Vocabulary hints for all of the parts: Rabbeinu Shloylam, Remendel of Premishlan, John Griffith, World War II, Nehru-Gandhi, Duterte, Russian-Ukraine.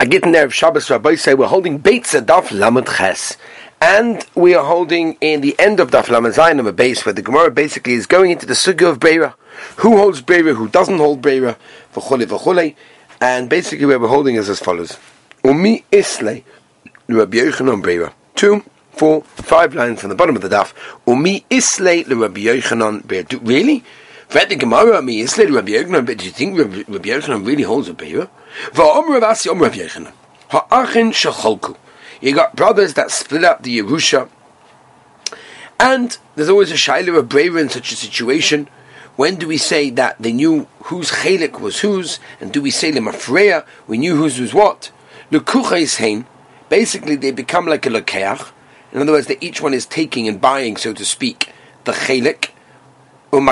I get in there of Shabbos Rabbi say we're holding Beitza Daf Lamed Ches, and we are holding in the end of Daf Lamed Zayin of a base where the Gemara basically is going into the sugya of Breira, who holds Breira, who doesn't hold Breira, v'chole v'chole, and basically where we're holding is as follows: Umi Islei Rabbi Yochanan Breira. 2, 4, 5 lines from the bottom of the Daf. Umi Islei Rabbi Yochanan Breira. Really? Did you think Rabbi Yochanan really holds a Beira? You got brothers that split up the Yerusha, and there's always a Shaila of Beira in such a situation. When do we say that they knew whose Chelik was whose, and do we say Lemafreya, we knew whose was what? Basically they become like a Lekeach, in other words that each one is taking and buying, so to speak, the Chelik, and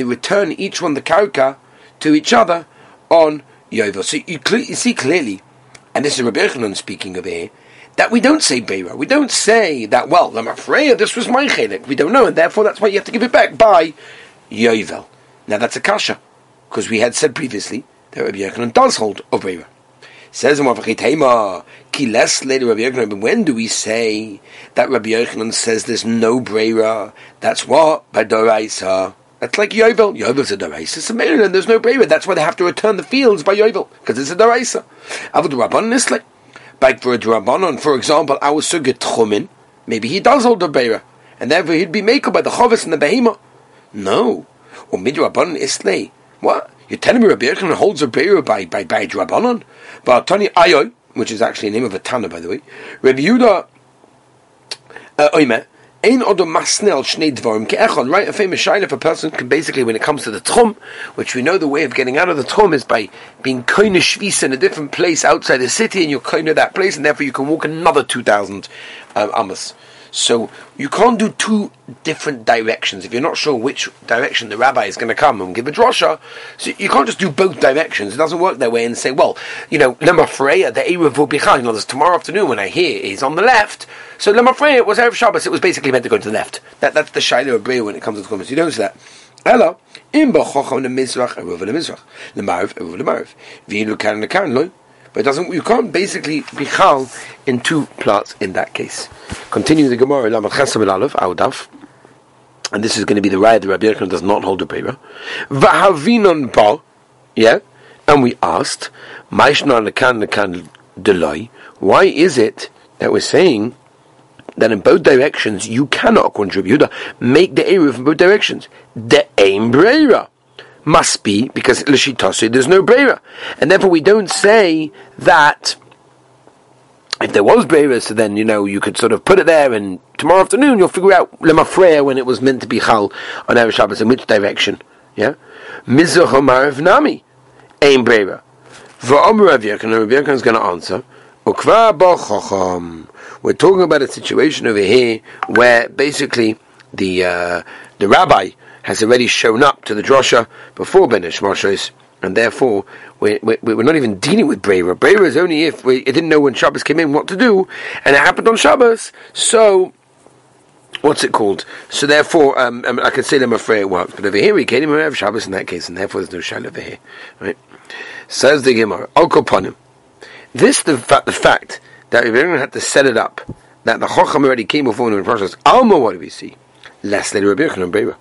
they return each one the karka to each other on Yovel. So you see clearly, and this is Rabbi Yochanan speaking of here, that we don't say Beira. We don't say that, well, Lamafreya, this was my chelik. We don't know, and therefore that's why you have to give it back by Yovel. Now that's a kasha, because we had said previously that Rabbi Yochanan does hold of Beira. Says Mavachitema, Kiles later Rabbi Yochanan, but when do we say that Rabbi Yochanan says there's no Breira? That's what? By Doraisa. That's like Yovel. Yovel's a Doraisa. It's a Merin, and there's no Breira. That's why they have to return the fields by Yovel, because it's a Doraisa. Avod Rabbanon is like, by Rabbanon, for example, our Suga Tchumin, maybe he does hold the Breira, and therefore he'd be made by the Chovis and the Behema. No. Or Midrabbanon Islay. What? You're telling me Rabbi Yochanan holds a Breira by Drabanon? But Tani Ayoy, which is actually the name of a Tana, by the way, Rabbi Yehuda Oimeh, Ein Odo Masnel Shnei Dvarim Ke'echon, right? A famous shayla for a person can basically, when it comes to the Tchum, which we know the way of getting out of the Tchum is by being Koine Shvisa in a different place outside the city, and you're Koine that place, and therefore you can walk another 2,000 Amos. So you can't do two different directions. If you're not sure which direction the rabbi is going to come and give a drasha, so you can't just do both directions. It doesn't work that way and say, well, you know, Lemafreya, the Erev Vobichan, you know, this tomorrow afternoon when I hear is on the left, so Lemafreya was Erev Shabbos, it was basically meant to go to the left. That's the Shaila of Breira when it comes to the comments. You don't see that. Hello. But it doesn't, you can't basically be chal in two plots in that case. Continue the Gemara, Lamed Ches Amud Aleph, Audaf, and this is going to be the raya that Rabbi Yochanan does not hold the Breira. V'havinon ba, yeah, and we asked, Maishna lekan deloi, why is it that we're saying that in both directions you cannot contribute, make the Erev in both directions? The Ein Breira. Must be, because l'shitase, there's no Breira. And therefore we don't say that if there was Breira, so then, you know, you could sort of put it there and tomorrow afternoon you'll figure out Lemafreya when it was meant to be Chal on Erev Shabbos, in which direction. Yeah? Mizrach Amarav Nami. Ein Breira. V'om Rav Yochanan, Rav Yochanan is going to answer, Ukva ba Chacham. We're talking about a situation over here where basically the rabbi has already shown up to the drasha before Ben Ishmashos, and therefore we're not even dealing with Breira. Breira is only if we didn't know when Shabbos came in what to do, and it happened on Shabbos, so what's it called? So therefore, I can say them afraid it works, but over here we can't even have Shabbos in that case, and therefore there's no Shaila over here, right? Says the Gemara, Al Koponim. This the fact that we don't have to set it up, that the Chocham already came before the Ishmashos. Alma, what do we see? Less later Rabbi Yochanan Breira.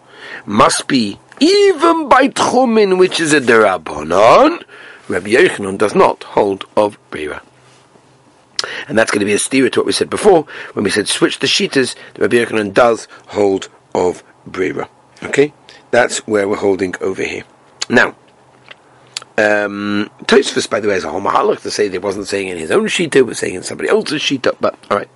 Must be even by Tchumin, which is a Derabanan, Rabbi Yochanan does not hold of Breira. And that's going to be a steer to what we said before, when we said switch the Shitas, Rabbi Yochanan does hold of Breira. Okay? That's where we're holding over here. Now, Tosfos, by the way, is a whole mahalach to say that he wasn't saying in his own Shita, he was saying in somebody else's Shita, but alright.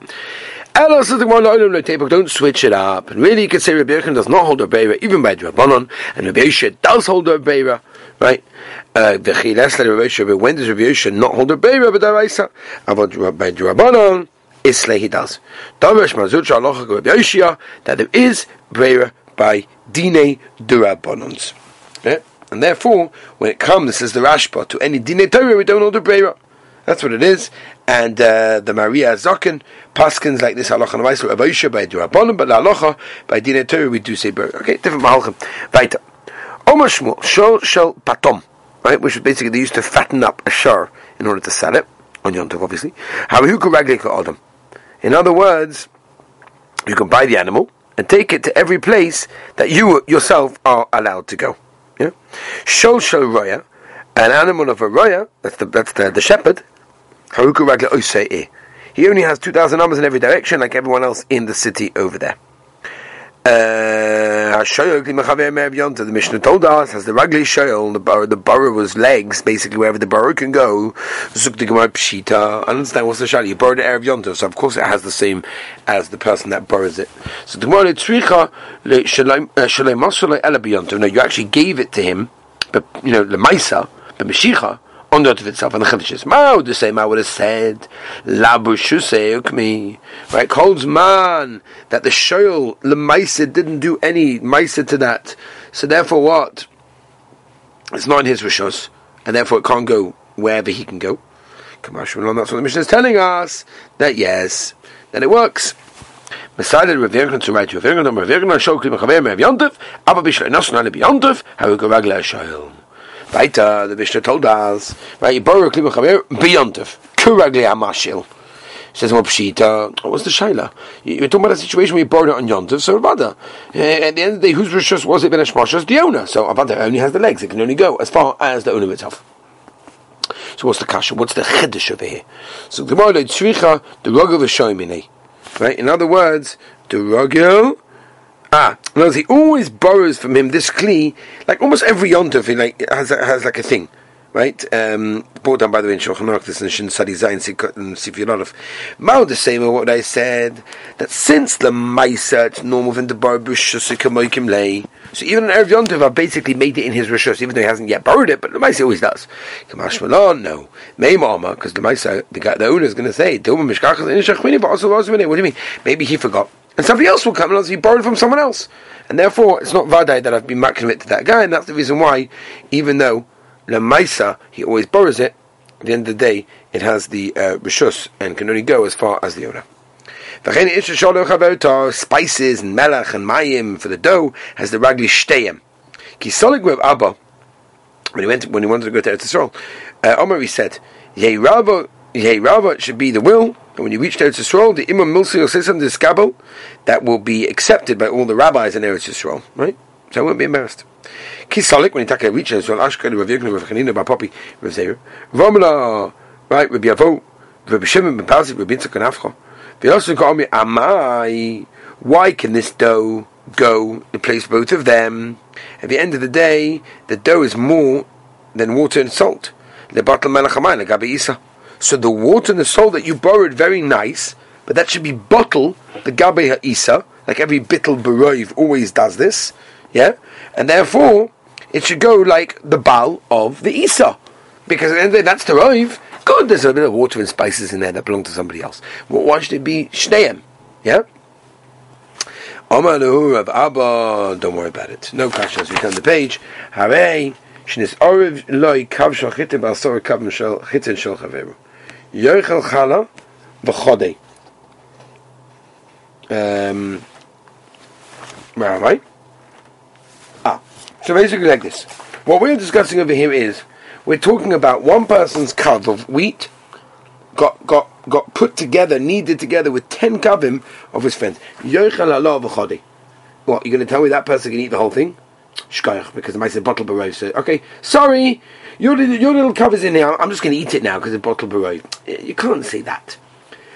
Don't switch it up. And really, you could say Rabbi Yochanan does not hold a Breira, even by Drabanon, and Rabbi Yosha does hold a Breira, right? When does Rabbi Yosha not hold a Breira by Daraisa? By Drabanon, Islay he does. That there is Breira by Dine Durabonons. Yeah? And therefore, when it comes, says the Rashba, to any Dine Torah, we don't hold a Breira. That's what it is, and the Maria Zaken paskins like this halacha and vayis Rabbi Yisha by Durabonim, but halacha by Dinei Torah we do say Breira. Okay, different mahalchim. Weiter. Omer Shmuel shol patom right? Which is basically they used to fatten up a shor in order to sell it on Yom Tov, obviously. In other words, you can buy the animal and take it to every place that you yourself are allowed to go. Yeah, shol roya, an animal of a roya. That's the shepherd. He only has 2,000 numbers in every direction, like everyone else in the city over there. The Mishnah told us, as the ragli shoyl, the borrower's legs, basically wherever the borrower can go. I understand what's the shali. You borrowed the erev Yom Tov, so of course it has the same as the person that borrows it. So no, you actually gave it to him, but you know lemaisa, but meshicha on the earth of itself. And the chiddush, ma would the same. I would have said labushuseukmi, right? Holds man that the shoyl lemaisa didn't do any maisa to that, so therefore what? It's not in his rishos, and therefore it can't go wherever he can go. That's what the Mishnah is telling us. That yes, that it works. Decided Revergan to write you Revergan, Revergan shokli mechaver me'yontif, aber bishle nasnale beyontif, how go ragla shoyl. Later, the Mishnah told us, right, you borrow a klima chaver beyontif, kuragli amashil. Says more pshita. What's the shayla? You're talking about a situation where you borrowed it on yontif, so avada. At the end of the day, whose rishus was it? Ben Hashmashas, the owner. So avada only has the legs; it can only go as far as the owner itself. So what's the kasha? What's the chiddush over here? So the Gemara tzricha the rogel v'shoymini. Right? In other words, the rogel. Notice he always borrows from him this kli, like almost every yontif, he like has like a thing, right? Brought down by the way in Shulchan Aruch, this in Shin Sadi Zayin Sifir Aleph. Mao the same of what I said, that since the Maisa it's normal for the borrow b'shus kamoikim lei, so even an erev yontif I basically made it in his rishus, even though he hasn't yet borrowed it, but the Maisa always does. Kamash Malon, no, Meimama, because the Maisa, the owner is going to say, what do you mean? Maybe he forgot. And somebody else will come and be borrowed from someone else. And therefore, it's not Vadai that I've been making it to that guy, and that's the reason why, even though Lamaisa, he always borrows it, at the end of the day, it has the Rishus, and can only go as far as the owner. Spices, and melach, and mayim for the dough, has the Ragli Shteyem. Kisolig Reb Abba, when he wanted to go to Eretz Yisrael, Omar, he said, Yeh Rabba, it should be the will, and when you reach Eretz Yisrael, the Imam Milsi will say something to Skabel that will be accepted by all the rabbis in Eretz Yisrael, right? So I won't be embarrassed. Kisolik, when Itaka reached Eretz Yisrael, Ashkali, Rav Yechon, Rav Chanina, Bar Poppy, Rav Zeir, Romla, right, Rabbi Yavo, Rabbi Shimon, Rabbi Pazi, Rabbi Yitzchak, and Avcha. They also got on me, Amai, why can this dough go in place of both of them? At the end of the day, the dough is more than water and salt. Lebatal Melech Hamayim, Legabe Isa. So the water and the salt that you borrowed, very nice, but that should be bottle, the Gabe Ha'isa, like every bittel Baroiv always does this, yeah? And therefore, it should go like the Baal of the Isa. Because at the end of the day, that's the Roiv. Good, there's a bit of water and spices in there that belong to somebody else. Well, why should it be Shneim, yeah? Omar Lehu Rav Abba, don't worry about it. No questions, we turn the page. Hare, Shnis Oriv Loi Kav Shal Chitin Bal Sora Kav Shal Chitin Shal Chaveru. Yochel Chala V'chodei. Where am I? So basically like this. What we're discussing over here is, we're talking about one person's kav of wheat got put together, kneaded together with 10 kavim of his friends. Yochel Allah V'chodei. What, you're going to tell me that person can eat the whole thing? Shkoyach, because the mice said bottle barov, so okay, sorry, your little cover's in here, I'm just going to eat it now because it's bottle barov. You can't say that.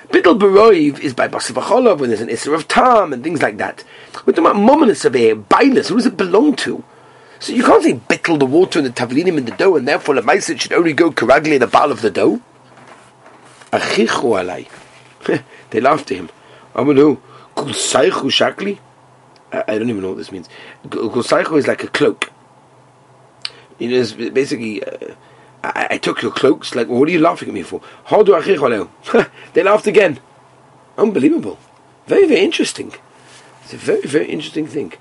Bittel barov is by basavacholov when there's an isser of tam and things like that. We're talking about mominus over here, bailus, who does it belong to? So you can't say bittel the water and the tavlinim and the dough, and therefore the mice should only go karagli the baal of the dough. Achichu alai. They laughed to him. I don't know, kul saichu shakli? I don't even know what this means. Gosaicho is like a cloak. It is basically, I took your cloaks, like, well, what are you laughing at me for? They laughed again. Unbelievable. Very, very interesting. It's a very, very interesting thing.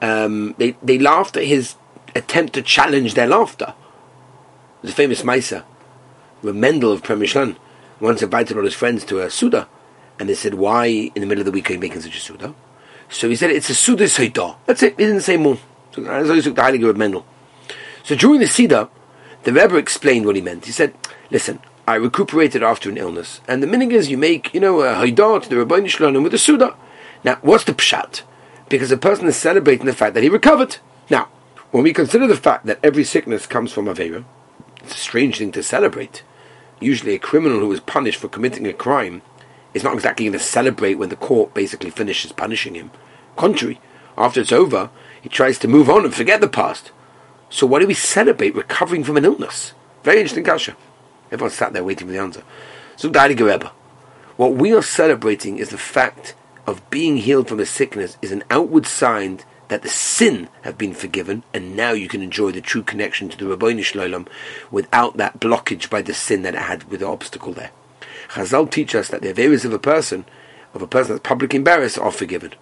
They laughed at his attempt to challenge their laughter. There's a famous Maisa, Remendel of Premishlan, once invited all his friends to a Suda, and they said, why in the middle of the week are you making such a Suda? So he said, it's a Suda Seidah. That's it, he didn't say more. So during the Sida, The Rebbe explained what he meant. He said, listen, I recuperated after an illness, and the minhag is you make, a haidah to the Rabbeinu Shloylam with a suda. Now, what's the pshat? Because the person is celebrating the fact that he recovered. Now, when we consider the fact that every sickness comes from Aveira, it's a strange thing to celebrate. Usually a criminal who is punished for committing a crime is not exactly going to celebrate when the court basically finishes punishing him. Contrary, after it's over, he tries to move on and forget the past. So why do we celebrate recovering from an illness? Very interesting kasha. Everyone sat there waiting for the answer. So, what we are celebrating is the fact of being healed from a sickness is an outward sign that the sin have been forgiven, and now you can enjoy the true connection to the Rabbeinu Shloylam without that blockage by the sin that it had with the obstacle there. Chazal teach us that the averas of a person that's public embarrassed are forgiven.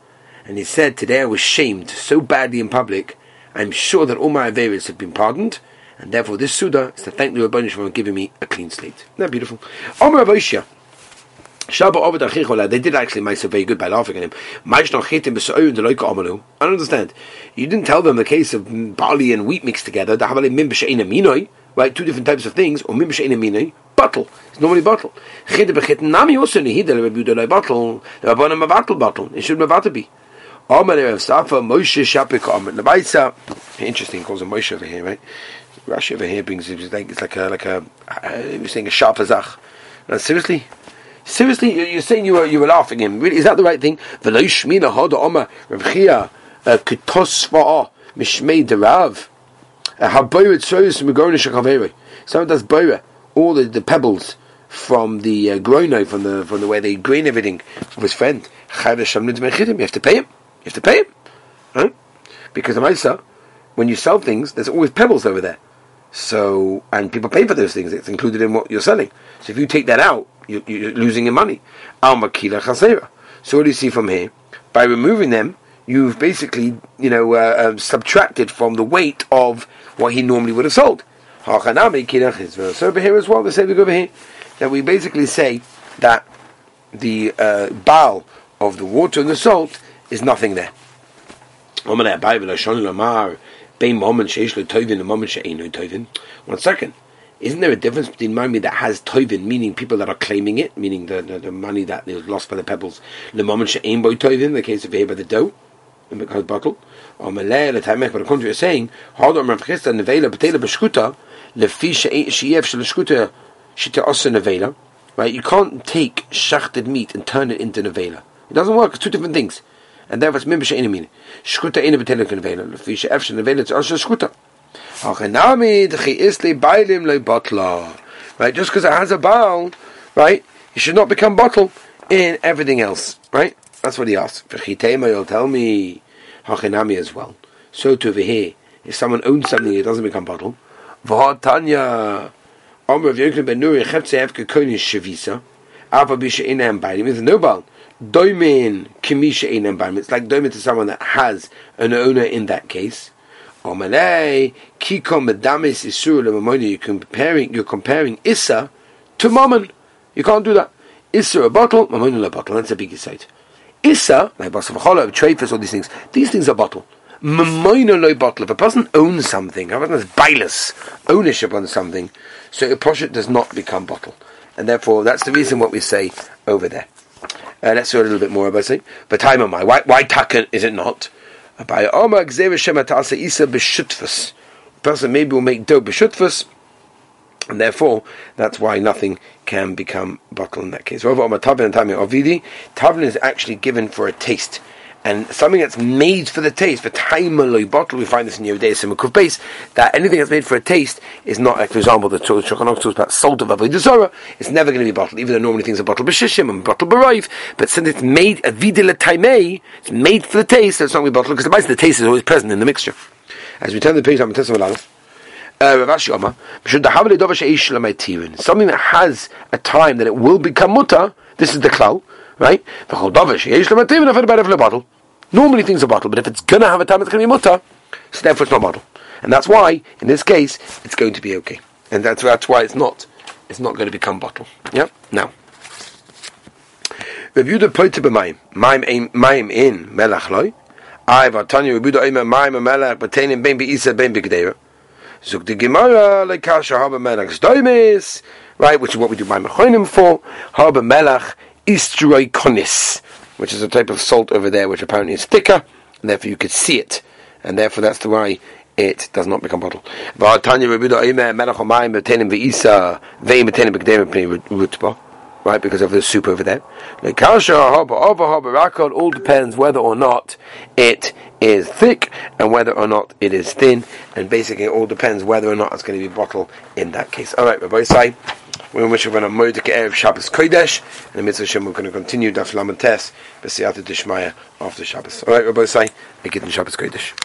And he said, today I was shamed so badly in public, I'm sure that all my averas have been pardoned, and therefore this Suda is to thank the Rabbeinu Shloylam for giving me a clean slate. Isn't that beautiful? Omer Avosha. They did actually make so very good by laughing at him. I don't understand. You didn't tell them the case of barley and wheat mixed together, right? Two different types of things, or bottle. It's normally bottle. It should be interesting, calls him Moshe over here, right? Rashi over here brings it's like a sharp azach. Seriously? Seriously, you're saying you were laughing at him. Really, is that the right thing? Someone does boira, all the pebbles from the groino, from the way they grain everything of his friend. You have to pay him, right? Because of Isa, when you sell things, there's always pebbles over there. So, and people pay for those things. It's included in what you're selling. So if you take that out, you're losing your money. Al makila chasera. So what do you see from here? By removing them, you've basically, subtracted from the weight of what he normally would have sold. Hachanami kila chizra. So over here as well, the same thing over here, that we basically say that the baal of the water and the salt is nothing there. One second. Isn't there a difference between money that has tovin, meaning people that are claiming it, meaning the money that was lost by the pebbles, the case of here by the dough, in the bottle? But the contrary is saying, right? You can't take shachted meat and turn it into nevela. It doesn't work, it's two different things. And therefore it's membership in a meaning. Shkuta in a particular conveyor. Fisher F Nevela to also Shkuta. Right, just because it has a bowl, right, you should not become bottle in everything else. Right? That's what he asked. Vechitema, you'll tell me Hachinami as well. So to over here, if someone owns something it doesn't become bottle. Vahatanya Omra of Yokin Benuri Khepsevka Koni Shavisa Alpha Bisha in and Bailim is no bowl. Doimin kimisha in environment. It's like doimin to someone that has an owner in that case. Omalei kikom medamis isur lemamoni. You're comparing issa to mammon. You can't do that. Issa a bottle, mammon a bottle. That's a big insight. Issa like basavachala, trefus, all these things. These things are bottle. Mammon lo bottle. If a person owns something, a person has bailus ownership on something, so a poshet does not become bottle, and therefore that's the reason what we say over there. Let's hear a little bit more about it. But time am I? Why taken is it not? By Omar Xavier Shematasa Isa Beshutfus. The person maybe will make dough beshutfus, and therefore that's why nothing can become bottle in that case. Over Omar Tavlin and Tami Ovidi, Tavlin is actually given for a taste. And something that's made for the taste, for taimaloi bottle, we find this in Yehuda Simukuf base, that anything that's made for a taste is not, like for example, the Shulchan Aruch talks about salt of Avodah Zarah, it's never going to be bottled, even though normally things are bottled b'shishim and bottled b'raiv, but since it's made, avidele taimei, it's made for the taste, so it's not going to be bottled, because the taste is always present in the mixture. As we turn the page, I'm going to tell some of something that has a time that it will become muta, this is the klal, right? Normally things are bottled, but if it's going to have a time, it's going to be mutter, so therefore it's not bottled. And that's why, in this case, it's going to be okay. And that's why it's not going to become bottled. Yeah? Now. Zug the Gemara like Kasha Harba Melach's Doimis, right, which is what we do by Mechonim for. Harba Melach Istroikonis, which is a type of salt over there which apparently is thicker, and therefore you could see it, and therefore that's the way it does not become bottled. Right, because of the soup over there. It all depends whether or not it is thick and whether or not it is thin, and basically it all depends whether or not it's going to be bottled in that case. Alright, Rabbi Sai, we're going to run a Moedek Erev Shabbos Kodesh, and in Mitzvah Shem we're going to continue Daf Lamed Tes, B'Siyata D'Shmaya after Shabbos. Alright, Rabbi Sai, Megidin Shabbos Kodesh.